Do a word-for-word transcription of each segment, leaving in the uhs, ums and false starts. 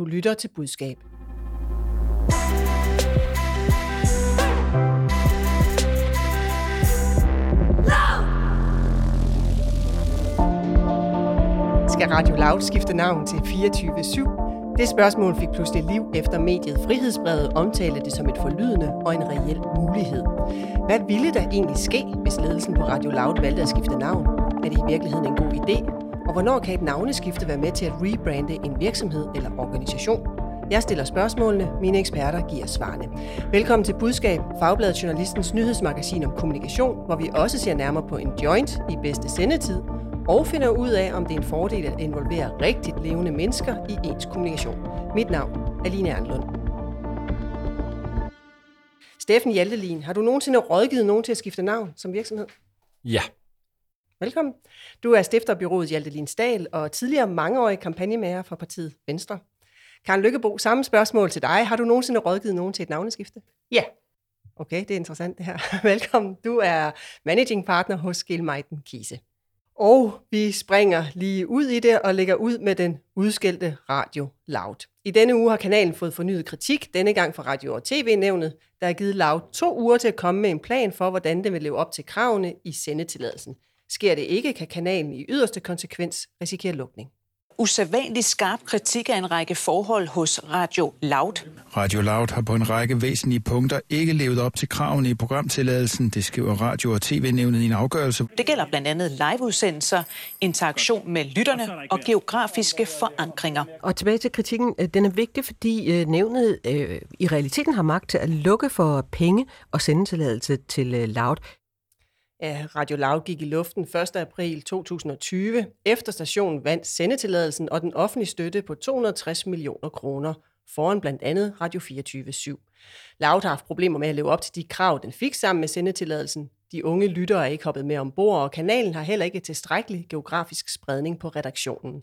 Du lytter til Budskab. Skal Radio Loud skifte navn til fireogtyve syv? Det spørgsmål fik pludselig liv efter mediet Frihedsbredet omtalte det som et forlydende og en reel mulighed. Hvad ville der egentlig ske, hvis ledelsen på Radio Loud valgte at skifte navn? Er det i virkeligheden en god idé? Og hvornår kan et navneskifte være med til at rebrande en virksomhed eller organisation? Jeg stiller spørgsmålene, mine eksperter giver svarene. Velkommen til Budskab, Fagbladet Journalistens nyhedsmagasin om kommunikation, hvor vi også ser nærmere på en joint i bedste sendetid, og finder ud af, om det er en fordel at involvere rigtigt levende mennesker i ens kommunikation. Mit navn er Line Ernlund. Steffen Hjaltelin, har du nogensinde rådgivet nogen til at skifte navn som virksomhed? Ja. Velkommen. Du er stifter af byrådet Hjalte Linsdal og tidligere mangeårig kampagnemager for Partiet Venstre. Karen Lykkebo, samme spørgsmål til dig. Har du nogensinde rådgivet nogen til et navneskifte? Ja. Okay, det er interessant det her. Velkommen. Du er managing partner hos Skel Kiese. Og vi springer lige ud i det og lægger ud med den udskældte Radio Loud. I denne uge har kanalen fået fornyet kritik, denne gang fra Radio og T V-nævnet, der har givet Loud to uger til at komme med en plan for, hvordan den vil leve op til kravene i sendetilladelsen. Sker det ikke, kan kanalen i yderste konsekvens risikere lukning. Usædvanligt skarp kritik af en række forhold hos Radio Loud. Radio Loud har på en række væsentlige punkter ikke levet op til kravene i programtilladelsen, det skriver Radio og T V-nævnet i en afgørelse. Det gælder blandt andet liveudsendelser, interaktion med lytterne og geografiske forankringer. Og tilbage til kritikken, den er vigtig, fordi nævnet øh, i realiteten har magt til at lukke for penge og sendetilladelse til øh, Loud. Radio Loud gik i luften første april to tusind og tyve, efter stationen vandt sendetilladelsen og den offentlige støtte på to hundrede og tres millioner kroner, foran blandt andet Radio fireogtyve syv. Loud har haft problemer med at leve op til de krav, den fik sammen med sendetilladelsen. De unge lyttere er ikke hoppet med ombord, og kanalen har heller ikke tilstrækkelig geografisk spredning på redaktionen.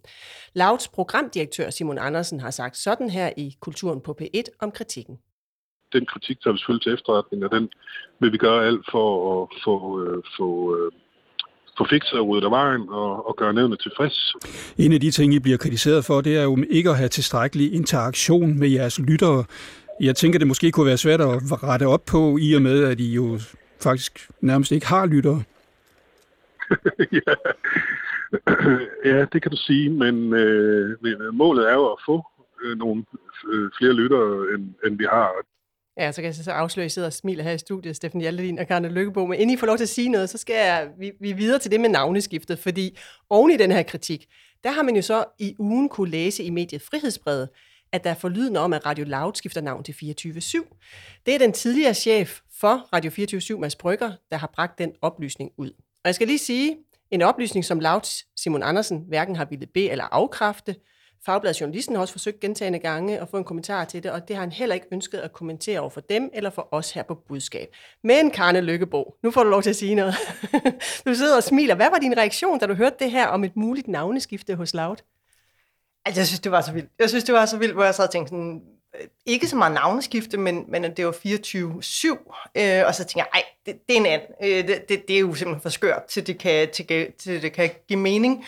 Louds programdirektør Simon Andersen har sagt sådan her i Kulturen på P et om kritikken. Den kritik tager vi selvfølgelig til efterretning, og den vil vi gøre alt for at få, øh, få, øh, få fikset ud af vejen og, og gøre nævnet tilfreds. En af de ting, I bliver kritiseret for, det er jo ikke at have tilstrækkelig interaktion med jeres lyttere. Jeg tænker, det måske kunne være svært at rette op på, i og med, at I jo faktisk nærmest ikke har lyttere. ja. ja, det kan du sige, men øh, målet er jo at få øh, nogle øh, flere lyttere, end, end vi har. Ja, så kan jeg så afsløre, at I sidder og smiler her i studiet, Steffen Hjaltelin og Karen Lykkebo. Men inden I får lov til at sige noget, så skal jeg, vi, vi videre til det med navneskiftet. Fordi oven i den her kritik, der har man jo så i ugen kunne læse i mediet Frihedsbredet, at der er forlydende om, at Radio Loud skifter navn til fireogtyve syv. Det er den tidligere chef for Radio fireogtyve syv, Mads Brügger, der har bragt den oplysning ud. Og jeg skal lige sige, en oplysning, som Louds Simon Andersen hverken har ville bede eller afkræfte. Fagbladet Journalisten har også forsøgt gentagne gange at få en kommentar til det, og det har han heller ikke ønsket at kommentere over for dem eller for os her på Budskab. Men Karen Lykkebo, nu får du lov til at sige noget. Du sidder og smiler. Hvad var din reaktion, da du hørte det her om et muligt navneskifte hos Loud? Altså, jeg synes, det var så vildt. Jeg synes, det var så vildt, hvor jeg sad og tænkte sådan, ikke så meget navneskifte, men, men det var fireogtyve syv, øh, og så tænkte jeg, ej, det, det er en anden. Øh, det, det, det er jo simpelthen for skørt, til det kan, til, til det kan give mening.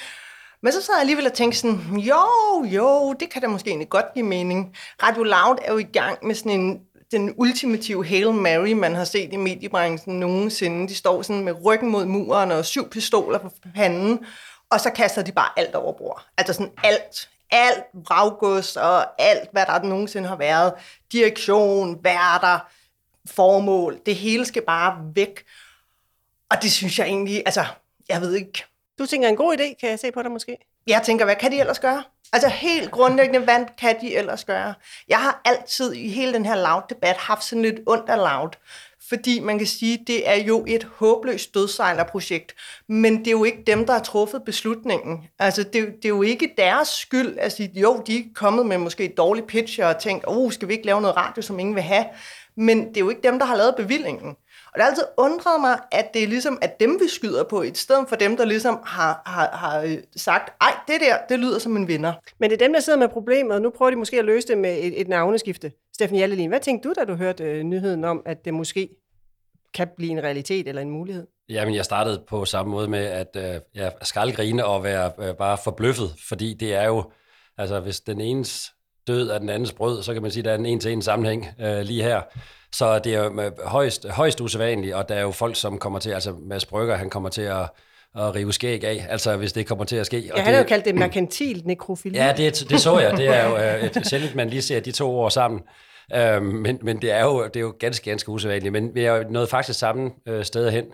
Men så sad jeg alligevel og tænkte sådan, jo, jo, det kan da måske egentlig godt give mening. Radio Loud er jo i gang med sådan en, den ultimative Hail Mary, man har set i mediebranchen nogensinde. De står sådan med ryggen mod muren og syv pistoler på panden, og så kaster de bare alt over bord. Altså sådan alt, alt vraggods og alt, hvad der nogensinde har været. Direktion, værter, formål, det hele skal bare væk. Og det synes jeg egentlig, altså, jeg ved ikke. Du tænker en god idé, kan jeg se på dig måske? Jeg tænker, hvad kan de ellers gøre? Altså helt grundlæggende, hvad kan de ellers gøre? Jeg har altid i hele den her Loud-debat haft sådan lidt ondt af Loud, fordi man kan sige, det er jo et håbløst dødsejlerprojekt, men det er jo ikke dem, der har truffet beslutningen. Altså det, det er jo ikke deres skyld at sige, jo, de er kommet med måske et dårligt pitch og tænkt, åh, oh, skal vi ikke lave noget radio, som ingen vil have? Men det er jo ikke dem, der har lavet bevillingen. Og det har altid undret mig, at det er ligesom at dem, vi skyder på, i stedet for dem, der ligesom har, har, har sagt, ej, det der, det lyder som en vinder. Men det er dem, der sidder med problemet, og nu prøver de måske at løse det med et, et navneskifte. Steffen Hjaltelin, hvad tænkte du, da du hørte øh, nyheden om, at det måske kan blive en realitet eller en mulighed? Jamen, jeg startede på samme måde med, at øh, jeg skal grine og være øh, bare forbløffet, fordi det er jo, altså hvis den enes død af den andens brød, så kan man sige, at der er en en-til-en sammenhæng øh, lige her. Så det er jo højst, højst usædvanligt, og der er jo folk, som kommer til, altså Mads Brügger, han kommer til at, at rive skæg af, altså hvis det kommer til at ske. Og ja, han har jo kaldt det merkantil nekrofili. Ja, det, det så jeg. Det er jo øh, sjældent, man lige ser de to ord sammen. Øh, men men det, er jo, det er jo ganske, ganske usædvanligt. Men vi er jo nået faktisk samme øh, sted hen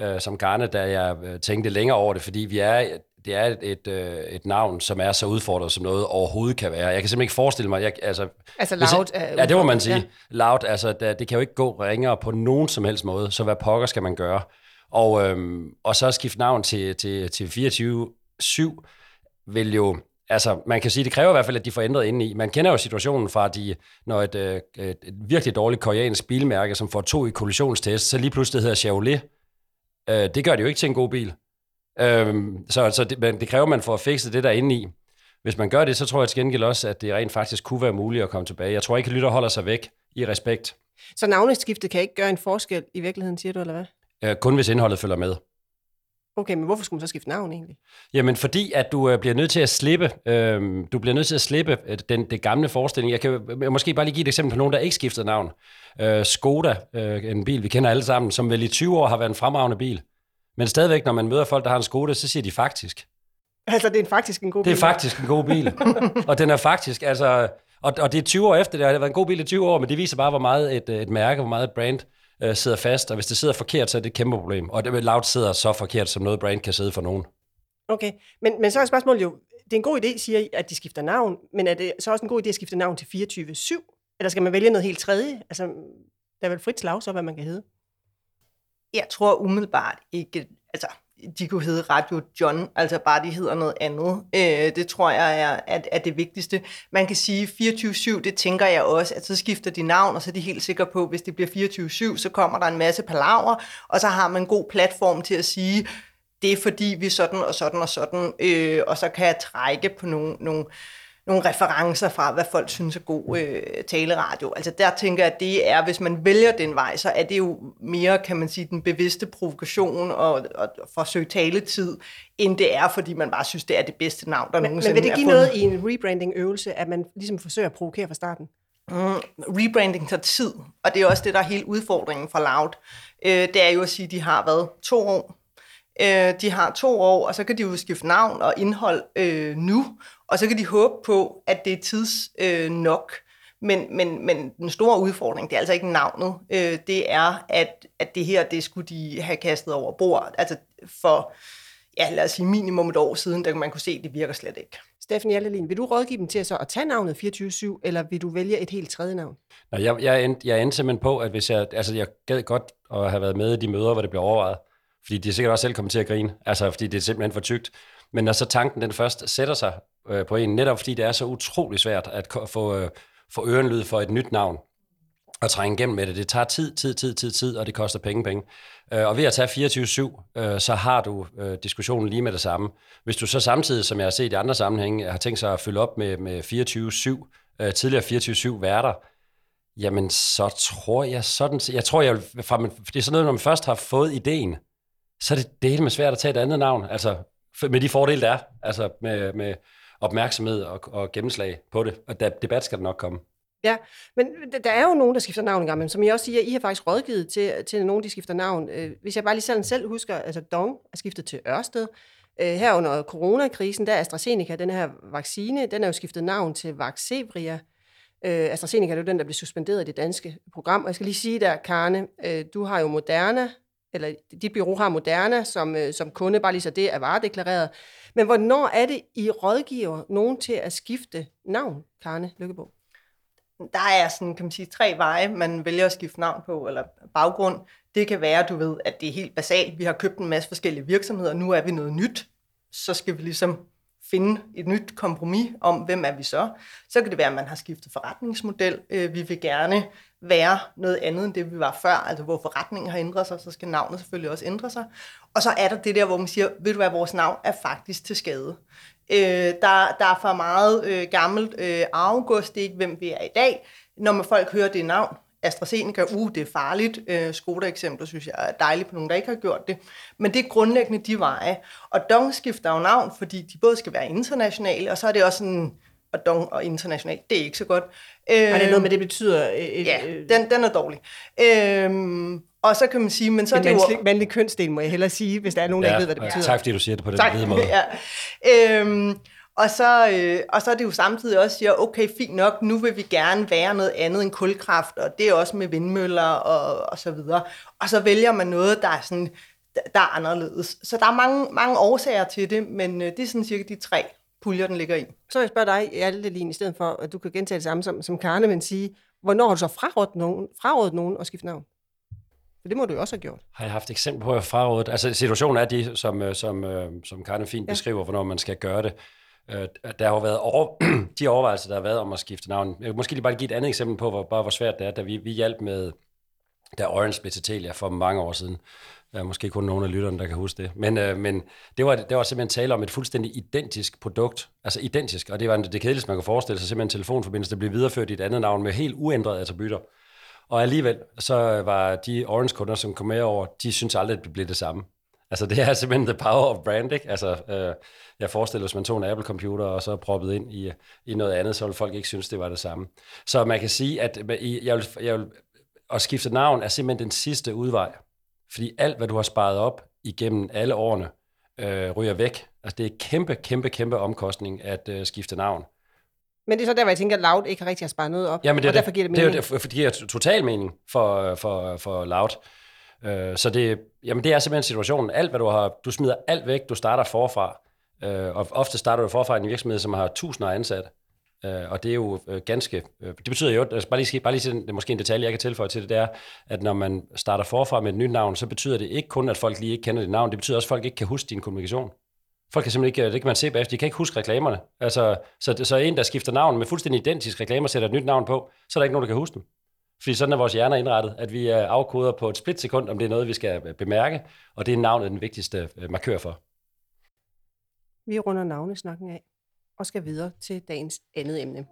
øh, som Karne, da jeg øh, tænkte længere over det, fordi vi er... Det er et, et, et navn, som er så udfordret, som noget overhovedet kan være. Jeg kan simpelthen ikke forestille mig... Jeg, altså, altså Loud jeg, er... Ja, det må man sige. Ja. Loud, altså, der, det kan jo ikke gå ringere på nogen som helst måde, så hvad pokker skal man gøre? Og, øhm, og så skifte navn til, til, til fireogtyve syv vil jo... Altså, man kan sige, det kræver i hvert fald, at de får ændret indeni. Man kender jo situationen fra, de, når et, et, et virkelig dårligt koreansk bilmærke, som får to i kollisionstest, så lige pludselig det hedder Chevrolet. Øh, det gør det jo ikke til en god bil. Øhm, så så det, det kræver, man for at fikse det der inde i. Hvis man gør det, så tror jeg til gengæld også, at det rent faktisk kunne være muligt at komme tilbage. Jeg tror ikke, at lytter holder sig væk i respekt. Så navneskiftet kan ikke gøre en forskel i virkeligheden, siger du, eller hvad? Øh, kun hvis indholdet følger med. Okay, men hvorfor skulle man så skifte navn egentlig? Jamen fordi, at du øh, bliver nødt til at slippe, øh, du bliver nødt til at slippe øh, den, det gamle forestilling. Jeg kan jeg måske bare lige give et eksempel på nogen, der ikke skiftede navn. Øh, Skoda, øh, en bil, vi kender alle sammen, som vel i tyve år har været en fremragende bil. Men stadigvæk, når man møder folk, der har en Skoda, så siger de faktisk. Altså, det er faktisk en god bil. Det er faktisk en god bil. Og den er faktisk, altså... Og, og det er tyve år efter, det har været en god bil i tyve år, men det viser bare, hvor meget et, et mærke, hvor meget et brand øh, sidder fast. Og hvis det sidder forkert, så er det et kæmpe problem. Og det Loud sidder så forkert, som noget brand kan sidde for nogen. Okay, men, men så er spørgsmålet jo... Det er en god idé, siger I, at de skifter navn. Men er det så også en god idé at skifte navn til fireogtyve syv? Eller skal man vælge noget helt tredje? Altså, der er vel frit slag, så hvad man kan hedde. Jeg tror umiddelbart ikke, altså de kunne hedde Radio John, altså bare de hedder noget andet. Øh, det tror jeg er, at, er det vigtigste. Man kan sige fireogtyve syv, det tænker jeg også, at så skifter de navn, og så er de helt sikre på, at hvis det bliver fireogtyve syv, så kommer der en masse palaver, og så har man en god platform til at sige, det er fordi vi sådan og sådan og sådan, øh, og så kan jeg trække på nogle... nogle nogle referencer fra, hvad folk synes er god øh, taleradio. Altså der tænker jeg, at det er, hvis man vælger den vej, så er det jo mere, kan man sige, den bevidste provokation og, og forsøge taletid, end det er, fordi man bare synes, det er det bedste navn, der men, nogensinde er fundet. Men vil det give noget i en rebranding-øvelse, at man ligesom forsøger at provokere fra starten? Mm, rebranding tager tid, og det er også det, der er hele udfordringen fra Loud. Øh, det er jo at sige, at de har været to år. Øh, de har to år, og så kan de jo skifte navn og indhold øh, nu, og så kan de håbe på, at det er tids øh, nok. Men, men, men den store udfordring, det er altså ikke navnet, øh, det er, at, at det her, det skulle de have kastet over bord. Altså for, ja, lad os sige, minimum et år siden, der man kunne se, at det virker slet ikke. Steffen Hjaltelin, vil du rådgive dem til så at tage navnet fireogtyve syv, eller vil du vælge et helt tredje navn? Nå, jeg, jeg, endte, jeg endte simpelthen på, at hvis jeg, altså jeg gad godt at have været med i de møder, hvor det blev overvejet, fordi de er sikkert også selv kommet til at grine, altså fordi det er simpelthen for tykt. Men når så tanken den først sætter sig øh, på en, netop fordi det er så utrolig svært at k- få, øh, få ørenlyd for et nyt navn og trænge igennem med det. Det tager tid, tid, tid, tid, tid, og det koster penge, penge. Øh, og ved at tage fireogtyve syv, øh, så har du øh, diskussionen lige med det samme. Hvis du så samtidig, som jeg har set i andre sammenhænge, har tænkt sig at fylde op med, med fireogtyve syv, øh, tidligere fireogtyve syv værter, jamen så tror jeg sådan set, jeg tror jeg, fra man, det er sådan noget, når man først har fået ideen, så er det delt med svært at tage et andet navn, altså med de fordele, der er, altså med, med opmærksomhed og, og gennemslag på det, og der, debat skal der nok komme. Ja, men der er jo nogen, der skifter navn engang, men som jeg også siger, I har faktisk rådgivet til, til nogen, der skifter navn. Hvis jeg bare lige selv, selv husker, altså Dong er skiftet til Ørsted. Her under coronakrisen, der er AstraZeneca, den her vaccine, den er jo skiftet navn til Vaxzevria. AstraZeneca er jo den, der blev suspenderet i det danske program, og jeg skal lige sige der, Karne, du har jo Moderna, eller dit bureau har Moderna, som, som kunde, bare lige så det er varedeklareret. Men hvornår er det, I rådgiver nogen til at skifte navn, Karen Lykkebo? Der er sådan, kan man sige, tre veje, man vælger at skifte navn på, eller baggrund. Det kan være, du ved, at det er helt basalt. Vi har købt en masse forskellige virksomheder, nu er vi noget nyt. Så skal vi ligesom finde et nyt kompromis om, hvem er vi så. Så kan det være, at man har skiftet forretningsmodel. Vi vil gerne være noget andet end det, vi var før, altså hvor forretningen har ændret sig, så skal navnet selvfølgelig også ændre sig. Og så er der det der, hvor man siger, ved du hvad, vores navn er faktisk til skade. Øh, der, der er for meget øh, gammelt øh, arvegods, det er ikke, hvem vi er i dag. Når man folk hører det navn, AstraZeneca, uh, det er farligt. Øh, Skoda-eksempler synes jeg er dejligt på nogen, der ikke har gjort det. Men det er grundlæggende de veje. Og Dong skifter jo navn, fordi de både skal være internationale, og så er det også sådan, og Dong og internationalt. Det er ikke så godt. Øh, er det noget med, det betyder? Øh, ja, den, den er dårlig. Øh, og så kan man sige, men så det er det jo... Mandlig kønsdel, må jeg hellere sige, hvis der er nogen, ja, der ikke ved, hvad det ja. betyder. Tak, fordi du siger det på den lede måde. Ja. Øh, og, så, øh, og så er det jo samtidig også siger, okay, fint nok, nu vil vi gerne være noget andet end kulkraft, og det er også med vindmøller og, og så videre. Og så vælger man noget, der er sådan... der er anderledes. Så der er mange, mange årsager til det, men det er sådan cirka de tre puljer, den ligger i. Så jeg spørger dig, Hjaltelin, i stedet for, at du kan gentage det samme som, som Karne, men sige, hvornår har du så frarådet nogen, frarådet nogen at skifte navn? For det må du jo også have gjort. Har jeg haft eksempel på at frarådet? Altså situationen er de, som, som, som Karne fint ja. beskriver, hvornår man skal gøre det. Der har været over, de overvejelser, der har været om at skifte navn. Jeg måske lige bare give et andet eksempel på, hvor, bare hvor svært det er, da vi, vi hjalp med, da Orange blev til Telia for mange år siden. Der er måske kun nogen af lytterne, der kan huske det. Men, øh, men det, var, det var simpelthen tale om et fuldstændig identisk produkt. Altså identisk, og det var det kedeligste, man kunne forestille sig. Simpelthen en telefonforbindelse, der blev videreført i et andet navn med helt uændrede attributter. Og alligevel, så var de Orange-kunder, som kom med over, de synes aldrig, at det blev det samme. Altså det er simpelthen the power of brand, ikke? Altså øh, jeg forestiller, hvis man tog en Apple-computer og så proppede ind i, i noget andet, så ville folk ikke synes, det var det samme. Så man kan sige, at jeg vil, jeg vil, at skifte navn er simpelthen den sidste udvej. Fordi alt, hvad du har sparet op igennem alle årene, øh, ryger væk. Altså, det er kæmpe, kæmpe, kæmpe omkostning at øh, skifte navn. Men det er så der, hvor jeg tænker, at Loud ikke rigtig har sparet noget op, ja, men det, og derfor giver det mening. Det, det, det giver total mening for, for, for Loud. Øh, så det, jamen, det er simpelthen situationen. Alt, hvad du har, du smider alt væk, du starter forfra. Øh, og ofte starter du forfra i en virksomhed, som har tusinder ansatte. Og det er jo ganske... Det betyder jo, altså bare lige, bare lige til den, måske en detalje, jeg kan tilføje til det, det er, at når man starter forfra med et nyt navn, så betyder det ikke kun, at folk lige ikke kender dit navn, det betyder også, at folk ikke kan huske din kommunikation. Folk kan simpelthen ikke... Det kan man se bagefter, de kan ikke huske reklamerne. Altså, så, så en, der skifter navn med fuldstændig identisk reklamer, sætter et nyt navn på, så er der ikke nogen, der kan huske dem. Fordi sådan er vores hjerner indrettet, at vi afkoder på et splitsekund, om det er noget, vi skal bemærke, og det er navnet den vigtigste markør for. Vi runder navnesnakken af og skal videre til dagens andet emne. Må man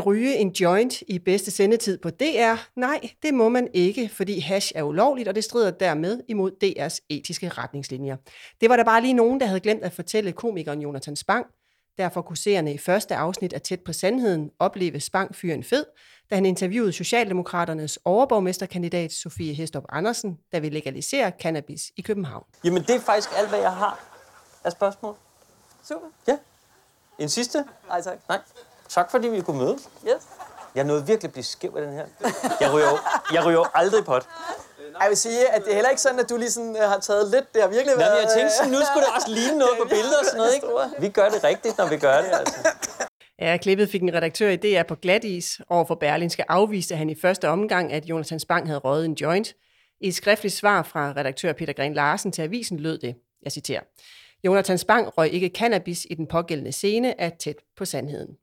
ryge en joint i bedste sendetid på D R? Nej, det må man ikke, fordi hash er ulovligt, og det strider dermed imod D R's etiske retningslinjer. Det var der bare lige nogen, der havde glemt at fortælle komikeren Jonathan Spang. Derfor kunne seerne i første afsnit af Tæt på Sandheden opleve Spang fyren fed, da han interviewede Socialdemokraternes overborgmesterkandidat Sofie Hestrup Andersen, der vil legalisere cannabis i København. Jamen det er faktisk alt, hvad jeg har af spørgsmål. Super. Ja. En sidste? Nej tak. Nej. Tak fordi vi kunne møde. Yes. Jeg nåede virkelig at blive skæv af den her. Jeg ryger, jeg ryger aldrig pot. Jeg vil sige, at det er heller ikke sådan, at du lige sådan har taget lidt der virkelig. Nej, jeg tænkte sådan, nu skulle det også ligne noget på billeder og sådan noget, ikke? Vi gør det rigtigt, når vi gør det, altså. Ja, klippet fik en redaktør i D R på glatis. Overfor Berlingske afviste han i første omgang, at Jonathan Spang havde røget en joint. I et skriftligt svar fra redaktør Peter Green Larsen til avisen lød det, jeg citerer, Jonathan Spang røg ikke cannabis i den pågældende scene af Tæt på Sandheden.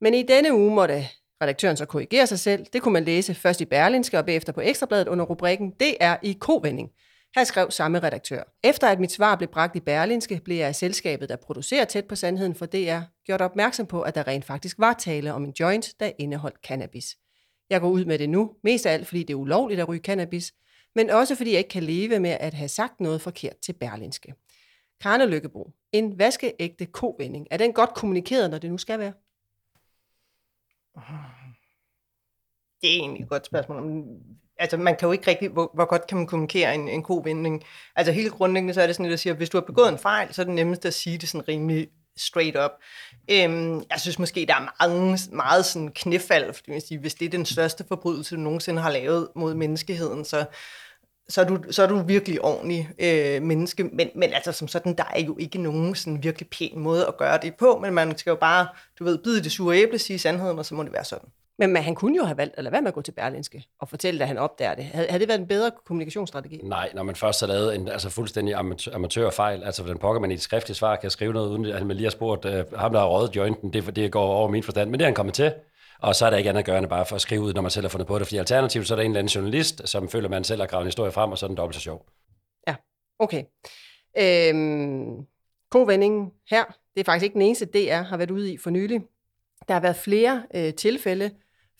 Men i denne uge måtte redaktøren så korrigerer sig selv. Det kunne man læse først i Berlingske og bagefter på Ekstrabladet under rubrikken D R i kovending. Her skrev samme redaktør. Efter at mit svar blev bragt i Berlingske, blev jeg af selskabet, der producerer Tæt på Sandheden for D R, gjort opmærksom på, at der rent faktisk var tale om en joint, der indeholdt cannabis. Jeg går ud med det nu, mest af alt fordi det er ulovligt at ryge cannabis, men også fordi jeg ikke kan leve med at have sagt noget forkert til Berlingske. Karen Lykkebo, en vaskeægte kovending. Er den godt kommunikeret, når det nu skal være? Det er egentlig et godt spørgsmål. Altså, man kan jo ikke rigtig, hvor, hvor godt kan man kommunikere en, en kovending. Altså, hele grundlæggende, så er det sådan, at jeg siger, at hvis du har begået en fejl, så er det nemmest at sige det sådan rimelig straight up. Øhm, jeg synes måske, der er meget, meget sådan knæfald, fordi man siger, hvis det er den største forbrydelse, du nogensinde har lavet mod menneskeheden, så, så, er, du, så er du virkelig ordentlig øh, menneske. Men, men altså, som sådan, der er jo ikke nogen sådan virkelig pæn måde at gøre det på, men man skal jo bare, du ved, bide det sure æble, sige sandheden, og så må det være sådan. Men han kunne jo have valgt at lade være med at gå til Berlingske og fortælle, at han opdager det. Havde det været en bedre kommunikationsstrategi? Nej, når man først har lavet en altså fuldstændig amatørfejl, altså den pokker man i et skriftligt svar kan skrive noget, uden at man lige har spurgt øh, ham, der har røget jointen, det, det går over min forstand, men det er han kommet til. Og så er der ikke andet at gøre end bare for at skrive ud, når man selv har fundet på det, fordi alternativt så er der en eller anden journalist, som føler, man selv har gravet en historie frem, og så er den dobbelt så sjov. Ja, okay. Øhm, kovendingen her, det er faktisk ikke den eneste D R har været ude i for nylig. Der har været flere øh, tilfælde.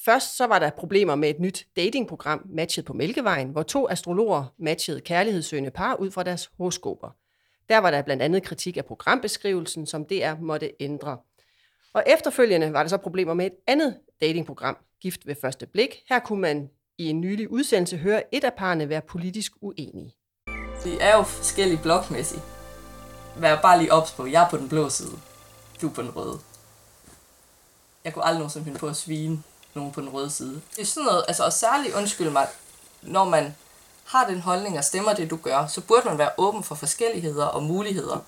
Først så var der problemer med et nyt datingprogram, Matchet på Mælkevejen, hvor to astrologer matchede kærlighedssøgende par ud fra deres horoskoper. Der var der blandt andet kritik af programbeskrivelsen, som D R måtte ændre. Og efterfølgende var der så problemer med et andet datingprogram, Gift ved første blik. Her kunne man i en nylig udsendelse høre et af parrene være politisk uenige. Vi er jo forskellige blokmæssigt. Vær bare lige ops på, jeg er på den blå side, du er på den røde. Jeg kunne aldrig nogensinde finde på at svine nogen på den røde side. Det er sådan noget, altså, og særligt undskyld mig, når man har den holdning og stemmer det, du gør, så burde man være åben for forskelligheder og muligheder.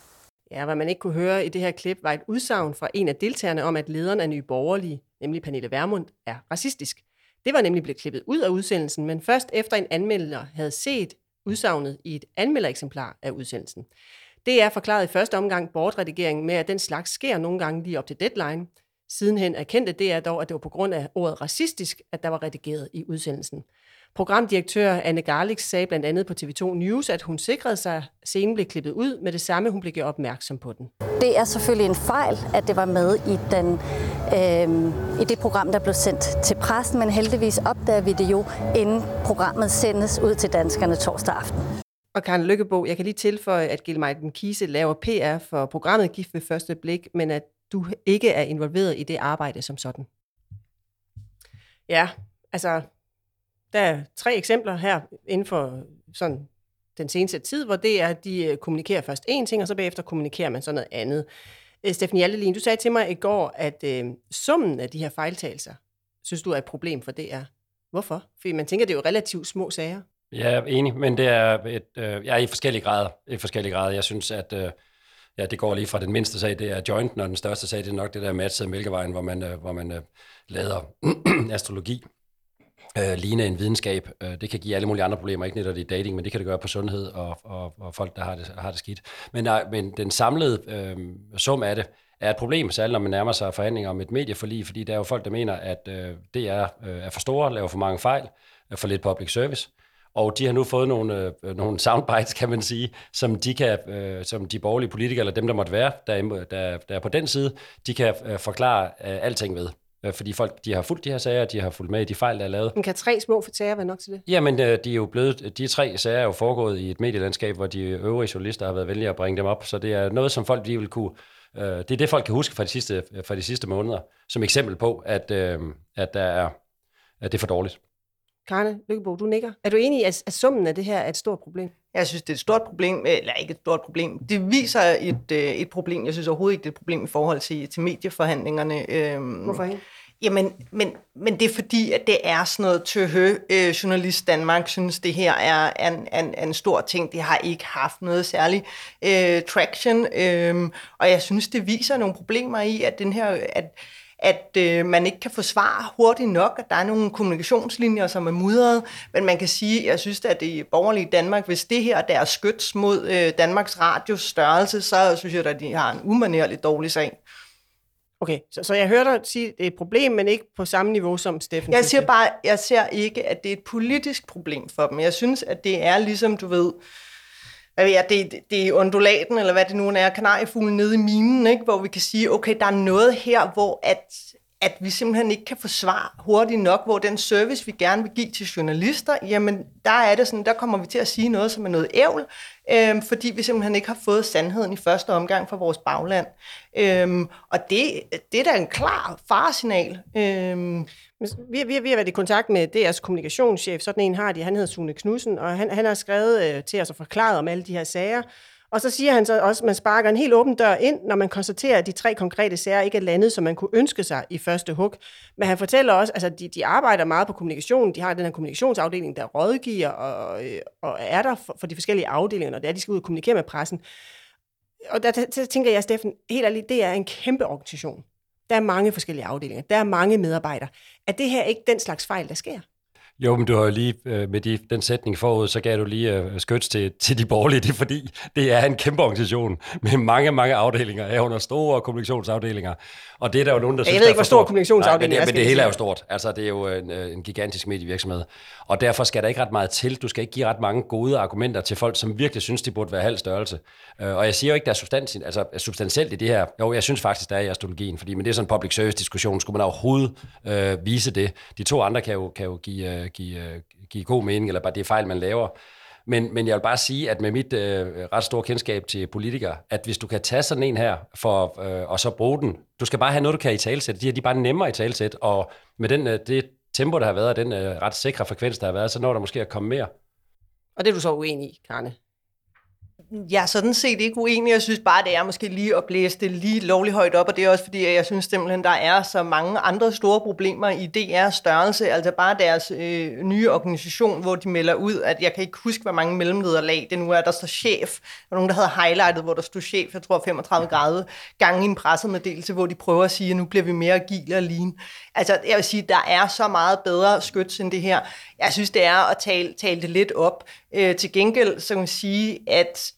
Ja, hvad man ikke kunne høre i det her klip, var et udsagn fra en af deltagerne om, at lederen af Nye Borgerlige, nemlig Pernille Vermund, er racistisk. Det var nemlig blevet klippet ud af udsendelsen, men først efter en anmelder havde set udsagnet i et anmeldereksemplar af udsendelsen. Det er forklaret i første omgang bortredigeringen med, at den slags sker nogle gange lige op til deadline. Sidenhen erkendte D R dog, at det var på grund af ordet racistisk, at der var redigeret i udsendelsen. Programdirektør Anne Garlix sagde blandt andet på T V to News, at hun sikrede sig, at scenen blev klippet ud med det samme, hun blev gjort opmærksom på den. Det er selvfølgelig en fejl, at det var med i, den, øh, i det program, der blev sendt til pressen, men heldigvis opdager vi det jo, inden programmet sendes ud til danskerne torsdag aften. Og Karen Lykkebo, jeg kan lige tilføje, at Gilmartin Kiese laver P R for programmet Gift ved første blik, men at du ikke er involveret i det arbejde som sådan. Ja, altså, der er tre eksempler her inden for sådan den seneste tid, hvor det er, at de kommunikerer først én ting, og så bagefter kommunikerer man sådan noget andet. Steffen Hjaltelin, du sagde til mig i går, at øh, summen af de her fejltagelser, synes du er et problem for D R. Hvorfor? Fordi man tænker, det er jo relativt små sager. Jeg er enig, men det er et, øh, jeg er i forskellige grader. I forskellige grader. Jeg synes, at øh, ja, det går lige fra den mindste sag, det er jointen, og den største sag, det er nok det der matchede Mælkevejen, hvor man, øh, hvor man øh, lader astrologi øh, ligne en videnskab. Øh, det kan give alle mulige andre problemer, ikke netop i dating, men det kan det gøre på sundhed og, og, og folk, der har det, har det skidt. Men, nej, men den samlede øh, sum af det er et problem, særligt når man nærmer sig forhandlinger om et medieforlig, fordi der er jo folk, der mener, at øh, D R øh, er for store, laver for mange fejl, er for lidt public service. Og de har nu fået nogle, øh, nogle soundbites, kan man sige, som de, kan, øh, som de borgerlige politikere, eller dem, der måtte være, der er, der, der er på den side, de kan øh, forklare øh, alting ved. Øh, fordi folk, de har fulgt de her sager, de har fulgt med i de fejl, der er lavet. Men kan tre små sager være nok til det? Jamen, øh, de, er jo blevet, de tre sager er jo foregået i et medielandskab, hvor de øvrige journalister har været venlige at bringe dem op. Så det er noget, som folk de vil kunne... Øh, det er det, folk kan huske fra de sidste, fra de sidste måneder, som eksempel på, at, øh, at, der er, at det er for dårligt. Karne Lykkebo, du nikker. Er du enig i, at summen af det her er et stort problem? Jeg synes, det er et stort problem, eller ikke et stort problem. Det viser et, et problem. Jeg synes overhovedet ikke, det er et problem i forhold til, til medieforhandlingerne. Hvorfor ikke? Jamen, men, men det er fordi, at det er sådan noget tøhø. Øh, journalist Danmark synes, det her er, er, en, er, en, er en stor ting. Det har ikke haft noget særlig øh, traction. Øh, og jeg synes, det viser nogle problemer i, at den her... At, at øh, man ikke kan forsvare hurtigt nok, at der er nogle kommunikationslinjer, som er mudret, men man kan sige, jeg synes, at det borgerlige Danmark, hvis det her der er skyts mod øh, Danmarks Radios størrelse, så synes jeg, at de har en umanerlig dårlig sag. Okay, så, så jeg hører dig sige, at det er et problem, men ikke på samme niveau som Steffen. Jeg siger bare, jeg ser ikke, at det er et politisk problem for dem. Jeg synes, at det er ligesom, du ved... Ja, det, det er undulaten, eller hvad det nu er, kanariefuglen nede i minen, ikke? Hvor vi kan sige, okay, der er noget her, hvor at, at vi simpelthen ikke kan forsvare hurtigt nok, hvor den service, vi gerne vil give til journalister, jamen der er det sådan, der kommer vi til at sige noget, som er noget ævl, øh, fordi vi simpelthen ikke har fået sandheden i første omgang fra vores bagland. Øh, og det, det er da en klar faresignal. Øh, Vi, vi, vi har været i kontakt med D R's kommunikationschef, sådan en har de, han hedder Sune Knudsen, og han, han har skrevet øh, til os og forklaret om alle de her sager. Og så siger han så også, at man sparker en helt åben dør ind, når man konstaterer, at de tre konkrete sager ikke er landet, som man kunne ønske sig i første hug. Men han fortæller også, at altså, de, de arbejder meget på kommunikationen, de har den her kommunikationsafdeling, der rådgiver og, øh, og er der for, for de forskellige afdelinger, når det er, de skal ud og kommunikere med pressen. Og der t- tænker jeg, Steffen, helt ærligt, det er en kæmpe organisation. Der er mange forskellige afdelinger. Der er mange medarbejdere. Er det her ikke den slags fejl, der sker? Jo, men du har jo lige øh, med de, den sætning forud, så gav du lige øh, skyts til, til de borgerlige, det er fordi, det er en kæmpe organisation med mange, mange afdelinger, herunder store kommunikationsafdelinger. Og det er der jo nogen, der jeg synes, jeg ved ikke, hvor stor kommunikationsafdeling er. Men, men det hele er jo stort. Altså, det er jo en, en gigantisk medievirksomhed. Og derfor skal der ikke ret meget til. Du skal ikke give ret mange gode argumenter til folk, som virkelig synes, de burde være halv størrelse. Og jeg siger jo ikke, der er substans, altså, substantielt i det her. Jo, jeg synes faktisk, der er i astrologien, fordi men det er sådan en public service-diskussion. Skulle man overhovedet øh, vise det? De to andre kan jo, kan jo give... Give, give god mening, eller bare det er fejl, man laver. Men, men jeg vil bare sige, at med mit øh, ret store kendskab til politikere, at hvis du kan tage sådan en her, for, øh, og så bruge den, du skal bare have noget, du kan italesætte. De her, de er bare nemmere italesætte, og med den, øh, det tempo, der har været, og den øh, ret sikre frekvens, der har været, så når der måske at komme mere. Og det er du så uenig i, Karne? Jeg er sådan set ikke uenig. Jeg synes bare, det er måske lige at blæse det lige lovligt højt op, og det er også fordi, jeg synes simpelthen, der er så mange andre store problemer i D R's størrelse, altså bare deres øh, nye organisation, hvor de melder ud, at jeg kan ikke huske, hvor mange mellemlederlag det nu er, der står chef, og nogen, der havde highlightet, hvor der stod chef, jeg tror femogtredive grader gange i en pressemeddelelse, hvor de prøver at sige, at nu bliver vi mere agile og lean. Altså, jeg vil sige, der er så meget bedre skyts end det her. Jeg synes, det er at tale, tale det lidt op. Øh, til gengæld, så kan man sige, at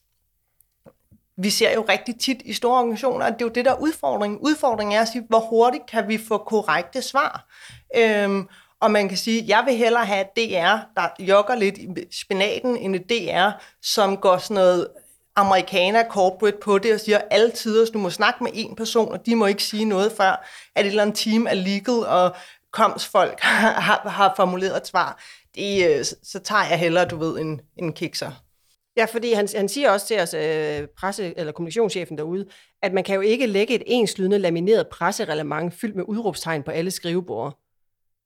vi ser jo rigtig tit i store organisationer, at det er jo det, der er udfordringen. Udfordringen er at sige, hvor hurtigt kan vi få korrekte svar? Øhm, og man kan sige, at jeg vil hellere have et D R, der jogger lidt i spinaten, end et D R, som går sådan noget amerikaner corporate på det og siger altid, at du må snakke med en person, og de må ikke sige noget før, at et eller andet team er legal, og komsfolk har, har formuleret et svar. Det, så tager jeg hellere, du ved, en, en kikser. Ja, fordi han, han siger også til os, øh, presse- eller kommunikationschefen derude, at man kan jo ikke lægge et enslydende lamineret pressereglement fyldt med udråbstegn på alle skriveborde.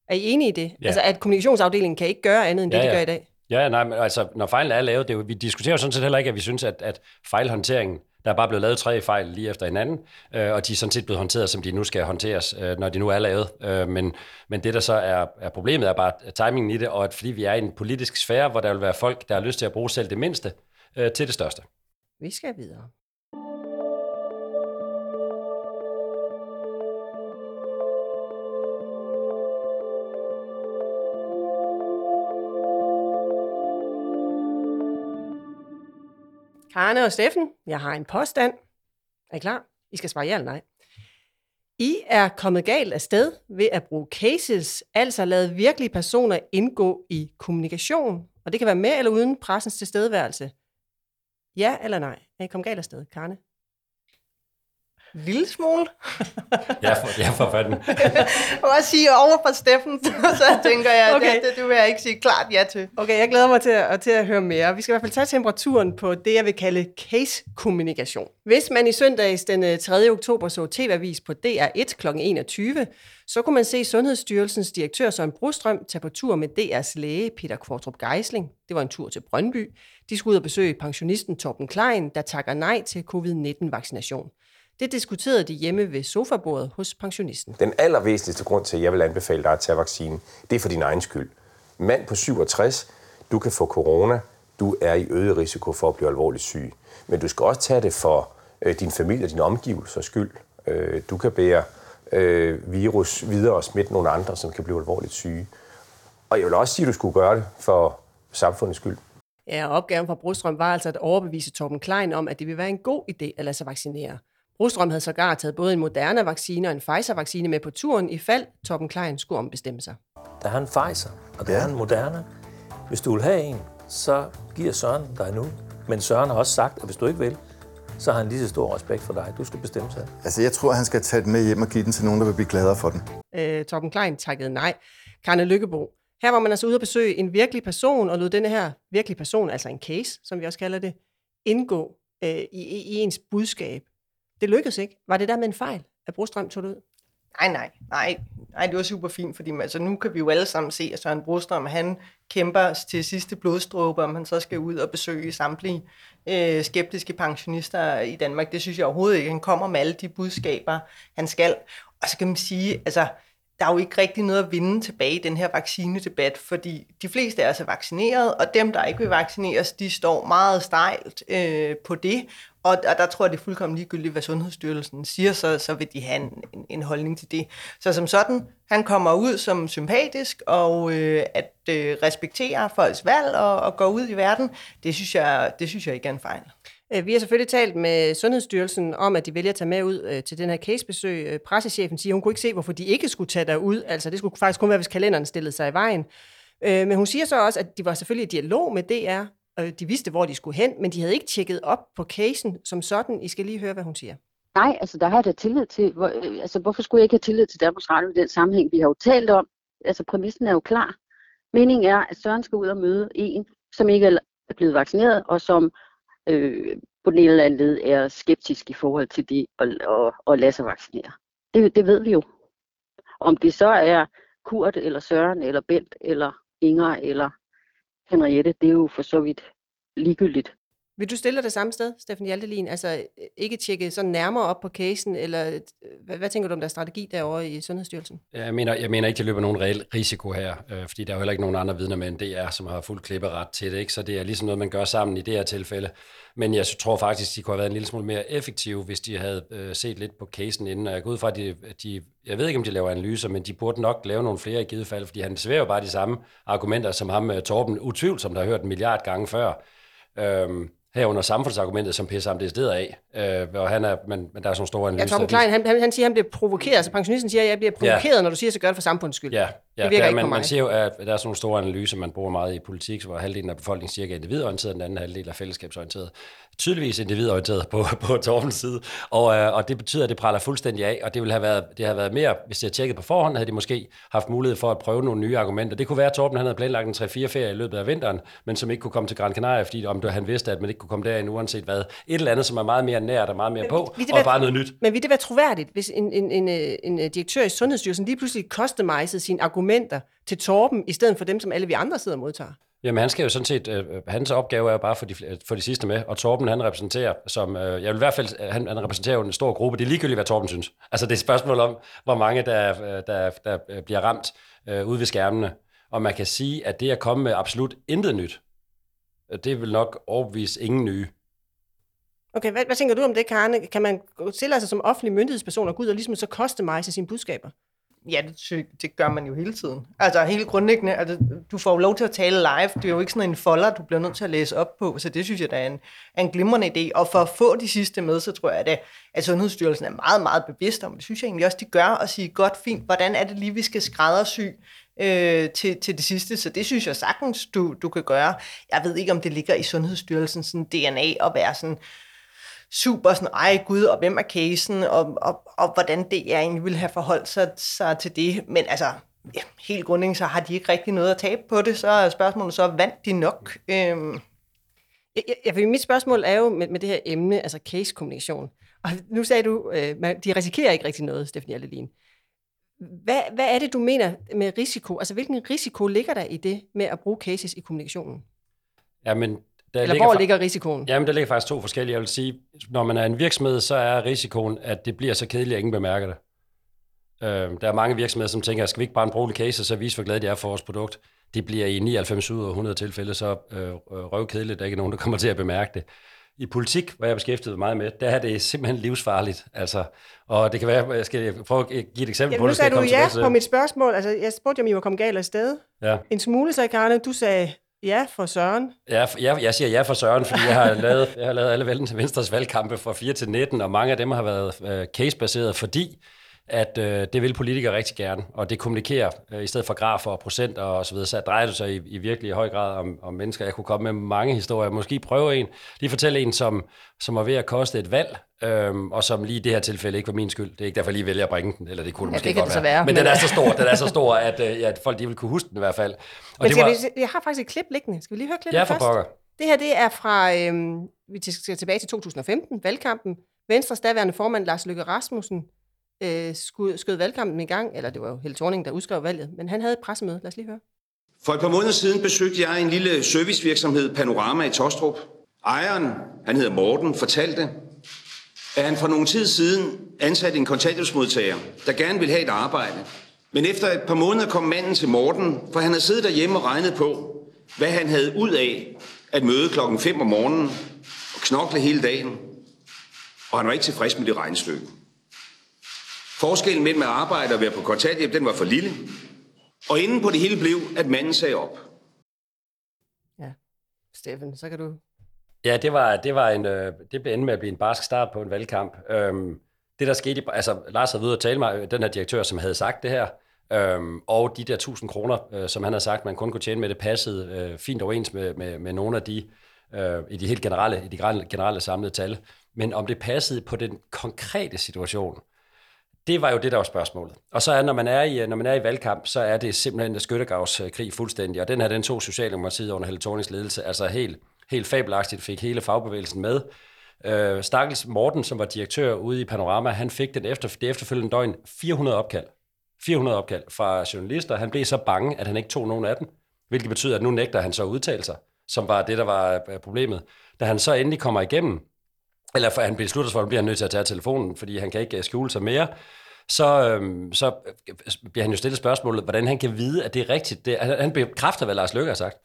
Er I enige i det? Ja. Altså, at kommunikationsafdelingen kan ikke gøre andet, end ja, det, de ja. gør i dag? Ja, nej, men altså, når fejlen er lavet, det er jo, vi diskuterer jo sådan set heller ikke, at vi synes, at, at fejlhåndteringen, der er bare blevet lavet tre fejl lige efter hinanden, øh, og de er sådan set blevet håndteret, som de nu skal håndteres, øh, når de nu er lavet. Øh, men, men det, der så er, er problemet, er bare timingen i det, og at fordi vi er i en politisk sfære, hvor der vil være folk, der har lyst til at bruge selv det mindste øh, til det største. Vi skal videre. Arne og Steffen, jeg har en påstand. Er I klar? I skal svare ja eller nej. I er kommet galt af sted ved at bruge cases, altså lade virkelige personer indgå i kommunikation, og det kan være med eller uden pressens tilstedeværelse. Ja eller nej? Er I kommet galt af sted, Karne? Lille smule. Ja, for, ja, for fanden. Jeg må også sige over for Steffen, så tænker jeg, okay. det, det, det vil jeg ikke sige klart ja til. Okay, jeg glæder mig til at, til at høre mere. Vi skal i hvert fald tage temperaturen på det, jeg vil kalde case-kommunikation. Hvis man i søndags den tredje oktober så T V-avis på D R et klokken enogtyve, så kunne man se Sundhedsstyrelsens direktør Søren Brostrøm tage på tur med D R's læge Peter Kvartrup Geisling. Det var en tur til Brøndby. De skulle ud og besøge pensionisten Torben Klein, der takker nej til covid nitten-vaccination. Det diskuterede de hjemme ved sofabordet hos pensionisten. Den allervæsentligste grund til, at jeg vil anbefale dig at tage vaccinen, det er for din egen skyld. Mand på syvogtres, du kan få corona, du er i øget risiko for at blive alvorligt syg. Men du skal også tage det for øh, din familie og dine omgivelsers skyld. Øh, du kan bære øh, virus videre og smitte nogle andre, som kan blive alvorligt syge. Og jeg vil også sige, at du skulle gøre det for samfundets skyld. Ja, opgaven fra Brostrøm var altså at overbevise Torben Klein om, at det ville være en god idé at lade sig vaccinere. Brostrøm havde sågar taget både en Moderna-vaccine og en Pfizer-vaccine med på turen, i fald Torben Klein skulle ombestemme sig. Der er en Pfizer, og der er en Moderna. Hvis du vil have en, så giver Søren dig nu. Men Søren har også sagt, at hvis du ikke vil, så har han lige så stor respekt for dig. Du skal bestemme sig. Altså, jeg tror, han skal tage den med hjem og give den til nogen, der vil blive gladere for den. Øh, Torben Klein takkede nej. Karen Lykkebo. Her var man altså ude at besøge en virkelig person, og lod denne her virkelig person, altså en case, som vi også kalder det, indgå øh, i, i ens budskab. Det lykkedes ikke. Var det der med en fejl, at Brostrøm tog det ud? Nej, nej, nej. Nej, det var super fint, fordi altså, nu kan vi jo alle sammen se, at Søren Brostrøm, han kæmper til sidste blodstråbe, om han så skal ud og besøge samtlige øh, skeptiske pensionister i Danmark. Det synes jeg overhovedet ikke. Han kommer med alle de budskaber, han skal. Og så kan man sige, altså, der er jo ikke rigtig noget at vinde tilbage i den her vaccinedebat, fordi de fleste er så vaccineret, og dem, der ikke vil vaccineres, de står meget stejlt øh, på det. Og, og der tror jeg, det er fuldkommen ligegyldigt, hvad Sundhedsstyrelsen siger, så, så vil de have en, en, en holdning til det. Så som sådan, han kommer ud som sympatisk, og øh, at øh, respektere folks valg og, og gå ud i verden, det synes jeg, det synes jeg ikke er en fejl. Vi har selvfølgelig talt med Sundhedsstyrelsen om, at de vælger at tage med ud til den her casebesøg. Pressechefen siger, at hun kunne ikke se, hvorfor de ikke skulle tage derud. Altså, det skulle faktisk kun være, hvis kalenderen stillede sig i vejen. Men hun siger så også, at de var selvfølgelig i dialog med D R. De vidste, hvor de skulle hen, men de havde ikke tjekket op på casen som sådan. I skal lige høre, hvad hun siger. Nej, altså der har jeg da tillid til. Hvor, altså, hvorfor skulle jeg ikke have tillid til Danmarks Radio i den sammenhæng, vi har jo talt om? Altså præmissen er jo klar. Meningen er, at Søren skal ud og møde en, som ikke er blevet vaccineret, og som Øh, på den ene eller anden led er skeptisk i forhold til det at lade sig vaccinere. Det, det ved vi jo. Om det så er Kurt, eller Søren, eller Bent, eller Inger, eller Henriette, det er jo for så vidt ligegyldigt. Vil du stille dig det samme sted, Steffen Hjaltelin? Altså ikke tjekke sådan nærmere op på casen, eller hvad, hvad tænker du om deres strategi derovre i Sundhedsstyrelsen? Jeg mener, jeg mener ikke, der løber nogen reel risiko her, øh, fordi der er jo heller ikke nogen andre vidner med end D R, som har fuld klipperet til det, ikke? Så det er ligesom noget, man gør sammen i det her tilfælde. Men jeg tror faktisk, de kunne have været en lille smule mere effektive, hvis de havde øh, set lidt på casen inden. Og jeg går ud fra, at de, de, jeg ved ikke, om de laver analyser, men de burde nok lave nogle flere i givet fald, fordi han sværer jo bare de samme argumenter, som ham Torben utvivlsomt har hørt en milliard gange før. Øh, herunder samfundsargumentet, som pisser ham det steder af, øh, og han er, men, men der er sådan store analyser. Ja, Torben Klein, han, han, han siger, han bliver provokeret, altså pensionisten siger, jeg bliver provokeret, ja. Når du siger, så gør det for samfundets skyld. Ja, ja. Det virker der, ikke man, for mig. Man siger jo, at der er sådan nogle store analyser, man bruger meget i politik, hvor halvdelen af befolkningen cirka er individorienteret, og den anden halvdel er fællesskabsorienteret. Tydeligvis individorienteret på, på Torbens side, og, øh, og det betyder, at det praller fuldstændig af, og det ville have været, det havde været mere, hvis de havde tjekket på forhånd, havde de måske haft mulighed for at prøve nogle nye argumenter. Det kunne være, at Torben han havde planlagt en tre fire ferie i løbet af vinteren, men som ikke kunne komme til Gran Canaria, fordi om han vidste, at man ikke kunne komme derind uanset hvad. Et eller andet, som er meget mere nært og meget mere men, på, vil, vil og være, bare noget nyt. Men vil det være troværdigt, hvis en, en, en, en direktør i Sundhedsstyrelsen lige pludselig customisede sine argumenter til Torben, i stedet for dem, som alle vi andre sidder og modtager? Jamen, han skal jo sådan set, øh, hans opgave er jo bare for de, for de sidste med, og Torben, han repræsenterer, som, øh, jeg vil i hvert fald, han, han repræsenterer jo en stor gruppe, det er ligegyldigt, hvad Torben synes. Altså, det er et spørgsmål om, hvor mange, der, der, der bliver ramt øh, ude ved skærmene, og man kan sige, at det at komme med absolut intet nyt, det vil nok overbevise ingen nye. Okay, hvad, hvad tænker du om det, Karen? Kan man stille sig som offentlig myndighedsperson og gå ud og ligesom så customise sine budskaber? Ja, det, det gør man jo hele tiden. Altså helt grundlæggende, altså, du får jo lov til at tale live, det er jo ikke sådan en folder, du bliver nødt til at læse op på, så det synes jeg, der er en, en glimrende idé. Og for at få de sidste med, så tror jeg, at, at Sundhedsstyrelsen er meget, meget bevidst om, det synes jeg egentlig også, de gør, og sige, godt, fint, hvordan er det lige, vi skal skræddersy øh, til, til det sidste, så det synes jeg sagtens, du, du kan gøre. Jeg ved ikke, om det ligger i Sundhedsstyrelsens sådan D N A at være sådan, super sådan, ej gud, og hvem er casen, og, og, og hvordan D R egentlig ville have forholdt sig, sig til det. Men altså, ja, helt grundlæggende, så har de ikke rigtig noget at tabe på det, så er spørgsmålet så, vandt de nok? Øhm. Ja, ja, for mit spørgsmål er jo med, med det her emne, altså case-kommunikation. Og nu sagde du, øh, man, de risikerer ikke rigtig noget, Steffen Hjaltelin. Hvad, hvad er det, du mener med risiko? Altså, hvilken risiko ligger der i det med at bruge cases i kommunikationen? Jamen, Der Eller ligger, hvor ligger risikoen? Jamen, der ligger faktisk to forskellige. Jeg vil sige, når man er en virksomhed, så er risikoen, at det bliver så kedeligt, at ingen bemærker det. Øh, der er mange virksomheder, som tænker, skal vi ikke bare en brugelig case, og så vise, hvor glade de er for vores produkt. Det bliver i nioghalvfems ud af hundrede tilfælde så øh, røvkedeligt, der ikke er nogen, der kommer til at bemærke det. I politik, hvor jeg beskæftiget meget med, der er det simpelthen livsfarligt. Altså, og det kan være, jeg skal prøve at give et eksempel på det. Nu sagde du ja på mit spørgsmål. Altså, jeg spurgte, om I var kommet galt af sted. Ja. En smule, sagde Karne, du sagde... Ja, for Søren. Ja, jeg, jeg siger ja for Søren, fordi jeg har lavet, jeg har lavet alle Venstres valgkampe fra fire til nitten, og mange af dem har været øh, casebaseret, fordi at øh, det vil politikere rigtig gerne, og det kommunikerer øh, i stedet for grafer og procenter og så videre, så drejer det sig i, i virkelig høj grad om, om mennesker. Jeg kunne komme med mange historier, måske prøve en, lige fortælle en, som, som var ved at koste et valg, øhm, og som lige i det her tilfælde ikke var min skyld. Det er ikke derfor, jeg lige vælger at bringe den, eller det kunne det ja, måske det godt være. være. Men, men den er så stor, den er så stor at, øh, ja, at folk de vil kunne huske den i hvert fald. Og men det var... vi, jeg har faktisk et klip liggende. Skal vi lige høre klippet ja, først? Pokker. Det her det er fra, øh, vi skal tilbage til to tusind og femten, valgkampen. Venstres daværende formand Lars Løkke Rasmussen skød valgkampen i gang, eller det var jo Helle Thorning, der udskrev valget, men han havde et pressemøde. Lad os lige høre. For et par måneder siden besøgte jeg en lille servicevirksomhed, Panorama i Tostrup. Ejeren, han hedder Morten, fortalte, at han for nogle tid siden ansatte en kontanthjælpsmodtager, der gerne ville have et arbejde, Men efter et par måneder kom manden til Morten, for han havde siddet derhjemme og regnet på, hvad han havde ud af at møde klokken fem om morgenen og knokle hele dagen. Og han var ikke tilfreds med det regnestykke. Forskellen mellem at arbejde og være på kontanthjælp, den var for lille. Og inden på det hele blev, at manden sagde op. Ja, Steffen, så kan du... Ja, det var, det var en, det blev endelig med at blive en barsk start på en valgkamp. Det, der skete, altså Lars havde været ude at tale med den her direktør, som havde sagt det her, øhm, og de der tusind kroner, øh, som han havde sagt, man kun kunne tjene med, det passede øh, fint overens med, med, med nogle af de, øh, i de helt generelle, i de generelle samlede tal. Men om det passede på den konkrete situation, det var jo det, der var spørgsmålet. Og så er, når man er i, når man er i valgkamp, så er det simpelthen en skyttegravskrig fuldstændig, og den her, den tog Socialdemokratiet under Helle Thornings ledelse, altså helt, helt fabelagtigt fik hele fagbevægelsen med. Øh, Stakkels Morten, som var direktør ude i Panorama, han fik den efter, det efterfølgende døgn fire hundrede opkald. fire hundrede opkald fra journalister. Han blev så bange, at han ikke tog nogen af dem, hvilket betyder, at nu nægter han så at udtale sig, som var det, der var problemet. Da han så endelig kommer igennem, eller for, han beslutter sig for, at han bliver nødt til at tage telefonen, fordi han kan ikke skjule sig mere, så, øhm, så bliver han jo stillet spørgsmålet, hvordan han kan vide, at det er rigtigt. Det, han, han bekræfter, hvad Lars Løkke har sagt,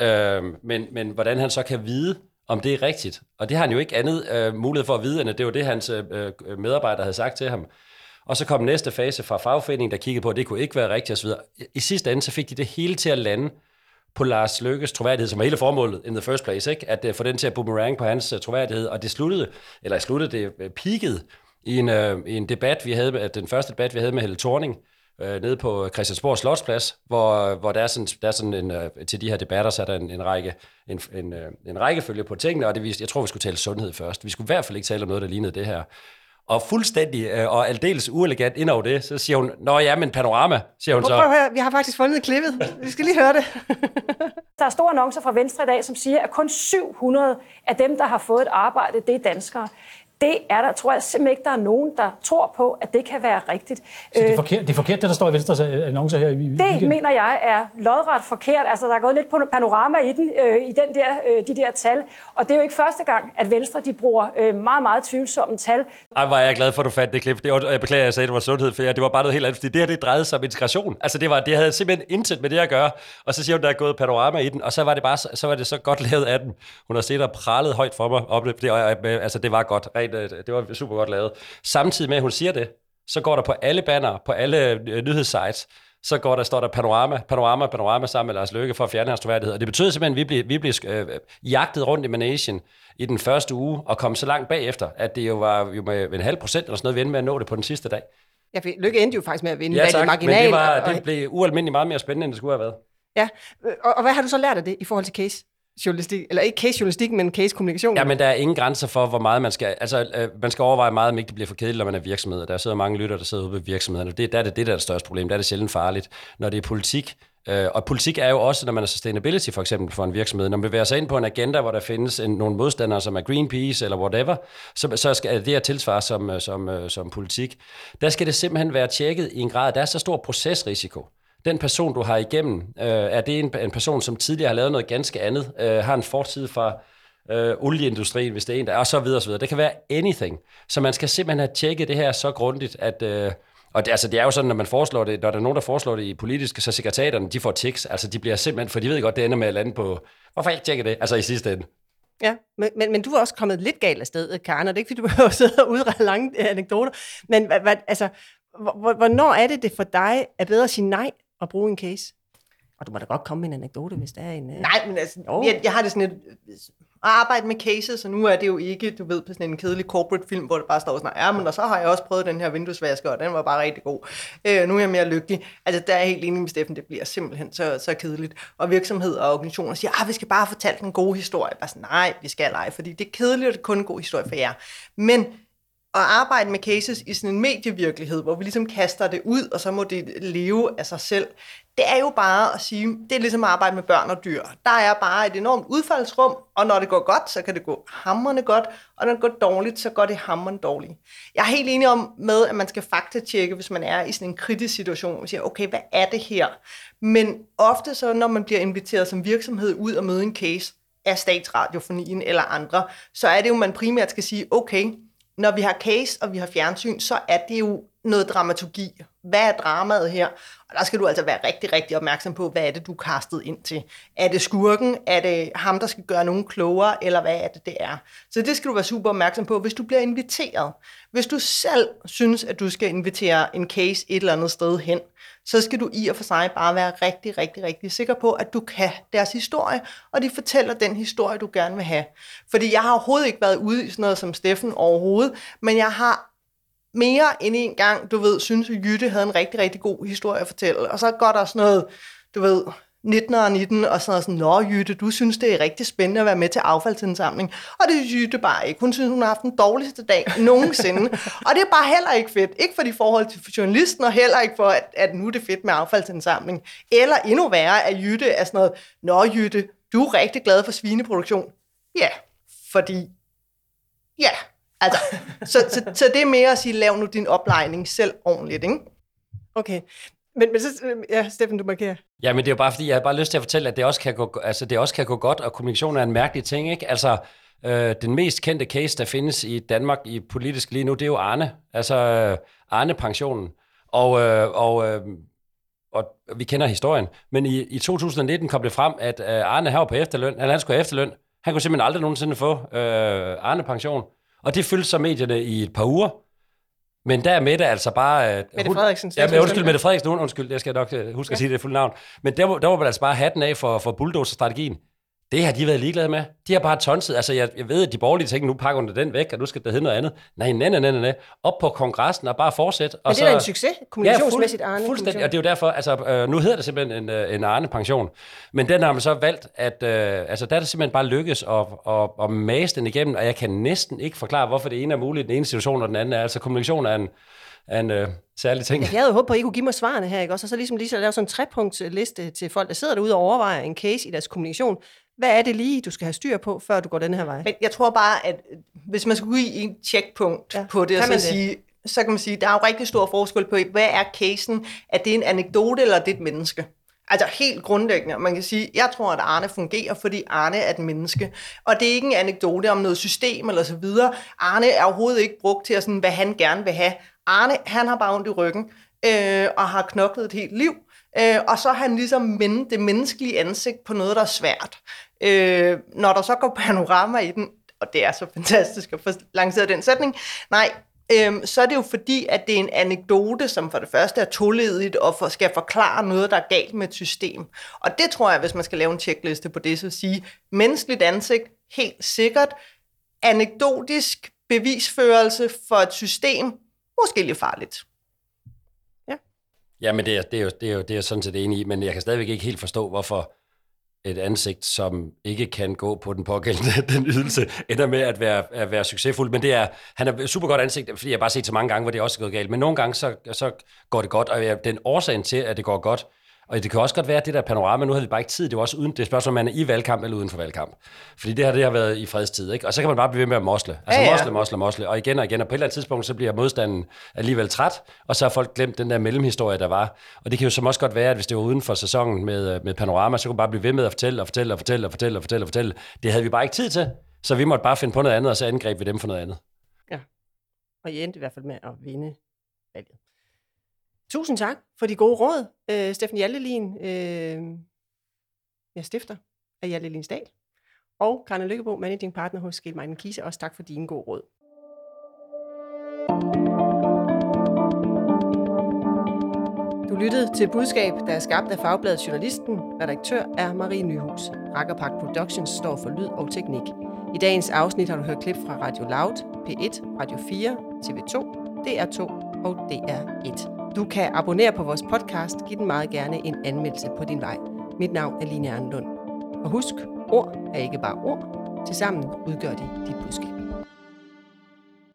øhm, men, men hvordan han så kan vide, om det er rigtigt. Og det har han jo ikke andet øh, mulighed for at vide, end at det var det, hans øh, medarbejdere havde sagt til ham. Og så kom næste fase fra fagforeningen, der kiggede på, at det kunne ikke være rigtigt osv. I sidste ende, så fik de det hele til at lande på Lars Løkkes troværdighed, som var hele formålet in the first place, ikke? At øh, få den til at boomerang på hans øh, troværdighed. Og det sluttede, eller sluttede det øh, peakede i en, øh, i en debat, vi havde, den første debat, vi havde med Helle Thorning, øh, nede på Christiansborg Slotsplads, hvor, hvor der er sådan, der er sådan en, øh, til de her debatter, så er der en, en række en, en, øh, en rækkefølge på tingene, og det viste, jeg tror, vi skulle tale sundhed først. Vi skulle i hvert fald ikke tale om noget, der lignede det her. Og fuldstændig øh, og aldeles uelegant ind over det, så siger hun, nå ja, men Panorama, siger hun så. Prøv at høre, vi har faktisk fundet klippet. Vi skal lige høre det. Der er store annoncer fra Venstre i dag, som siger, at kun syv hundrede af dem, der har fået et arbejde, det er danskere. Det er der, tror jeg simpelthen ikke, der er nogen, der tror på, at det kan være rigtigt. Så det er forkert, det, er forkert, det der står i Venstres annoncer her i weekenden? Det mener jeg er lodret forkert. Altså, der er gået lidt på panorama i, den, øh, i den der, øh, de der tal. Og det er jo ikke første gang, at Venstre de bruger øh, meget, meget tvivlsomme tal. Ej, hvor er jeg glad for, at du fandt det klip. Det var, jeg beklager, at jeg sagde, at det var sundhed, for det var bare noget helt andet. Fordi det her, det drejede sig om integration. Altså, det, var, det havde simpelthen intet med det at gøre. Og så siger hun, der er gået panorama i den, og så var det, bare, så, var det så godt lavet af den. Hun har set og prallet højt for mig op det, og, altså, det var godt. Det var super godt lavet. Samtidig med, at hun siger det, så går der på alle bannere, på alle nyhedssites, så går der, står der panorama, panorama, panorama sammen med Lars Løkke for at fjerne hans troværdighed. Og det betød simpelthen, at vi blev, vi blev øh, jagtet rundt i managen i den første uge, og kom så langt bagefter, at det jo var jo med en halv procent eller sådan noget, vi endte med at nå det på den sidste dag. Ja, for Løkke endte jo faktisk med at vinde valget marginalt. Ja tak, men det, var, og... det blev ualmindeligt meget mere spændende, end det skulle have været. Ja, og, og hvad har du så lært af det i forhold til case? Journalistik, eller ikke case-journalistik, men case-kommunikation. Ja, men der er ingen grænser for, hvor meget man skal... Altså, øh, man skal overveje meget, om ikke det bliver for kedeligt, når man er virksomhed. Der sidder mange lyttere, der sidder ude ved virksomhederne. Det, der er det, det der er det største problem. Der er det sjældent farligt, når det er politik. Øh, og politik er jo også, når man er sustainability, for eksempel, for en virksomhed. Når man bevæger sig ind på en agenda, hvor der findes en, nogle modstandere, som er Greenpeace eller whatever, så, så skal det her tilsvare som, som, som, som politik. Der skal det simpelthen være tjekket i en grad. Der er så stor procesrisiko. Den person, du har igennem, øh, er det en, en person, som tidligere har lavet noget ganske andet, øh, har en fortid fra øh, olieindustrien, hvis det er en, der er, og så videre, og så videre. Det kan være anything. Så man skal simpelthen have tjekket det her så grundigt, at... Øh, og det, altså, det er jo sådan, når man foreslår det, når der er nogen, der foreslår det i politiske, så sekretariaterne, de får tics. Altså, de bliver simpelthen... For de ved godt, det ender med at lande på... Hvorfor ikke tjekke det? Altså, i sidste ende. Ja, men, men, men du er også kommet lidt galt af sted, Karen, og det er ikke, fordi du behøver at sidde og udrede lange anekdoter. Men hva, hva, altså, hvornår er det, det for dig er bedre at sige nej og bruge en case? Og du må da godt komme med en anekdote, hvis der er en... Øh... Nej, men altså, oh. jeg, jeg har det sådan et... At arbejde med cases, og nu er det jo ikke, du ved, på sådan en kedelig corporate film, hvor det bare står sådan, ja, men og så har jeg også prøvet den her vinduesvasker, og den var bare rigtig god. Øh, nu er jeg mere lykkelig. Altså, der er helt enig med Steffen, det bliver simpelthen så, så kedeligt. Og virksomheder og organisationer siger, ah, vi skal bare fortælle en god historie. Bare sådan, nej, vi skal lege, fordi det er kedeligt, og det er kun en god historie for jer. Men... at arbejde med cases i sådan en medievirkelighed, hvor vi ligesom kaster det ud, og så må det leve af sig selv, det er jo bare at sige, det er ligesom at arbejde med børn og dyr. Der er bare et enormt udfaldsrum, og når det går godt, så kan det gå hamrende godt, og når det går dårligt, så går det hamrende dårligt. Jeg er helt enig om med, at man skal faktatjekke, hvis man er i sådan en kritisk situation, og man siger, okay, hvad er det her? Men ofte så, når man bliver inviteret som virksomhed ud og møde en case af Statsradiofonien eller andre, så er det jo, man primært skal sige, okay, når vi har case, og vi har fjernsyn, så er det jo noget dramaturgi. Hvad er dramaet her? Og der skal du altså være rigtig, rigtig opmærksom på, hvad er det, du er kastet ind til. Er det skurken? Er det ham, der skal gøre nogen klogere? Eller hvad er det, det er? Så det skal du være super opmærksom på, hvis du bliver inviteret. Hvis du selv synes, at du skal invitere en case et eller andet sted hen, så skal du i og for sig bare være rigtig, rigtig, rigtig sikker på, at du kan deres historie, og de fortæller den historie, du gerne vil have. Fordi jeg har overhovedet ikke været ude i sådan noget som Steffen overhovedet, men jeg har mere end en gang, du ved, synes at Jytte havde en rigtig, rigtig god historie at fortælle. Og så går der sådan noget, du ved, nitten og nitten, og sådan noget sådan, nå Jytte, du synes, det er rigtig spændende at være med til affaldsindsamling. Og det synes Jytte bare ikke. Hun synes, hun har haft den dårligste dag nogensinde. Og det er bare heller ikke fedt. Ikke for de forhold til journalisten, og heller ikke for, at, at nu er det fedt med affaldsindsamling. Eller endnu værre, at Jytte er sådan noget, nå Jytte, du er rigtig glad for svineproduktion. Ja, fordi, ja, altså, så, så, så det er mere at sige, lav nu din oplejning selv ordentligt, ikke? Okay. Men, men så, ja, Steffen, du markerer. Ja, men det er jo bare, fordi jeg har bare lyst til at fortælle, at det også kan gå, altså, det også kan gå godt, og kommunikation er en mærkelig ting, ikke? Altså, øh, den mest kendte case, der findes i Danmark i politisk lige nu, det er jo Arne. Altså, øh, Arne-pensionen. Og, øh, og, øh, og vi kender historien. Men i, i to tusind nitten kom det frem, at øh, Arne her var på efterløn. Han, han skulle have efterløn. Han kunne simpelthen aldrig nogensinde få øh, Arne-pension. Og det fyldte så medierne i et par uger. Men der er Mette altså bare... Mette Frederiksen. Ja, men undskyld, Mette Frederiksen. Undskyld, jeg skal nok huske at sige det fulde navn. Men der, der var man altså bare hatten af for, for bulldozer-strategien. Det har de været ligeglade med. De har bare tonset. Altså, jeg, jeg ved, at de borgerlige tænker, nu pakker under den væk, og nu skal der hedde noget andet. Nej, nej, nej, nej, nej. Op på kongressen og bare fortsæt. Og men det er så, en succes, kommunikationsmæssigt, Arne. Ja, fuld, fuldstændig. Og det er jo derfor, altså, øh, nu hedder det simpelthen en, en Arne-pension. Men den har man så valgt, at øh, altså, der er det simpelthen bare lykkes at, at, at mase den igennem, og jeg kan næsten ikke forklare, hvorfor det ene er muligt, den ene situation og den anden er. Altså, kommunikation er en... en øh, særlig ting. Jeg havde jo håbet på, at I kunne give mig svarene her, ikke? Og så, så ligesom lige så lave sådan en trepunktsliste til folk, der sidder derude og overvejer en case i deres kommunikation. Hvad er det lige, du skal have styr på, før du går den her vej? Men jeg tror bare, at hvis man skulle give en checkpunkt ja, på det, og så, det? Sige, så kan man sige, at der er jo rigtig stor forskel på, hvad er casen? Er det en anekdote, eller er det et menneske? Altså helt grundlæggende. Man kan sige, jeg tror, at Arne fungerer, fordi Arne er et menneske. Og det er ikke en anekdote om noget system eller så videre. Arne er overhovedet ikke brugt til, at sådan, hvad han gerne vil have. Arne, han har bare ondt i ryggen, øh, og har knoklet et helt liv. Øh, og så har han ligesom det menneskelige ansigt på noget, der er svært. Øh, når der så går panorama i den, og det er så fantastisk at få lanceret den sætning, nej, øh, så er det jo fordi, at det er en anekdote, som for det første er toledigt og for, skal forklare noget, der er galt med et system. Og det tror jeg, hvis man skal lave en checkliste på det, så at sige, menneskeligt ansigt, helt sikkert, anekdotisk bevisførelse for et system, måske lidt farligt. Ja. Ja, men det er, det, er jo, det, er jo, det er jo sådan set enig i, men jeg kan stadigvæk ikke helt forstå, hvorfor et ansigt, som ikke kan gå på den pågældende den ydelse, ender med at være, at være succesfuld. Men det er, han er super godt ansigt, fordi jeg bare har set så mange gange, hvor det også er gået galt. Men nogle gange, så, så går det godt, og den årsagen til, at det går godt, og det kan også godt være, at det der panorama, nu havde vi bare ikke tid, det var også uden, det spørgsmål, om man er i valgkamp eller uden for valgkamp. Fordi det her, det har været i fredstid, ikke? Og så kan man bare blive ved med at mosle. Altså ja, ja. mosle, mosle, mosle. Og igen og igen, og på et eller andet tidspunkt, så bliver modstanden alligevel træt, og så har folk glemt den der mellemhistorie, der var. Og det kan jo som også godt være, at hvis det var uden for sæsonen med, med panorama, så kunne man bare blive ved med at fortælle og fortælle og fortælle og fortælle og fortælle og fortælle. Det havde vi bare ikke tid til, så vi måtte bare finde på noget andet, og så angreb vi dem for noget andet. Ja, og I endte i hvert fald med at vinde valget. Tusind tak for de gode råd, øh, Steffen Hjaltelin, øh, jeg stifter af Hjalte Linsdal, og Karen Lykkebo, managing partner hos Skel Kiese. Også tak for dine gode råd. Du lyttede til Budskab, der er skabt af Fagbladet Journalisten. Redaktør er Marie Nyhus. Rakkerpark Productions står for lyd og teknik. I dagens afsnit har du hørt klip fra Radio Loud, P et, Radio fire, T V to, D R to og D R et. Du kan abonnere på vores podcast. Giv den meget gerne en anmeldelse på din vej. Mit navn er Line Ernlund. Og husk, ord er ikke bare ord. Tilsammen udgør de dit budskab.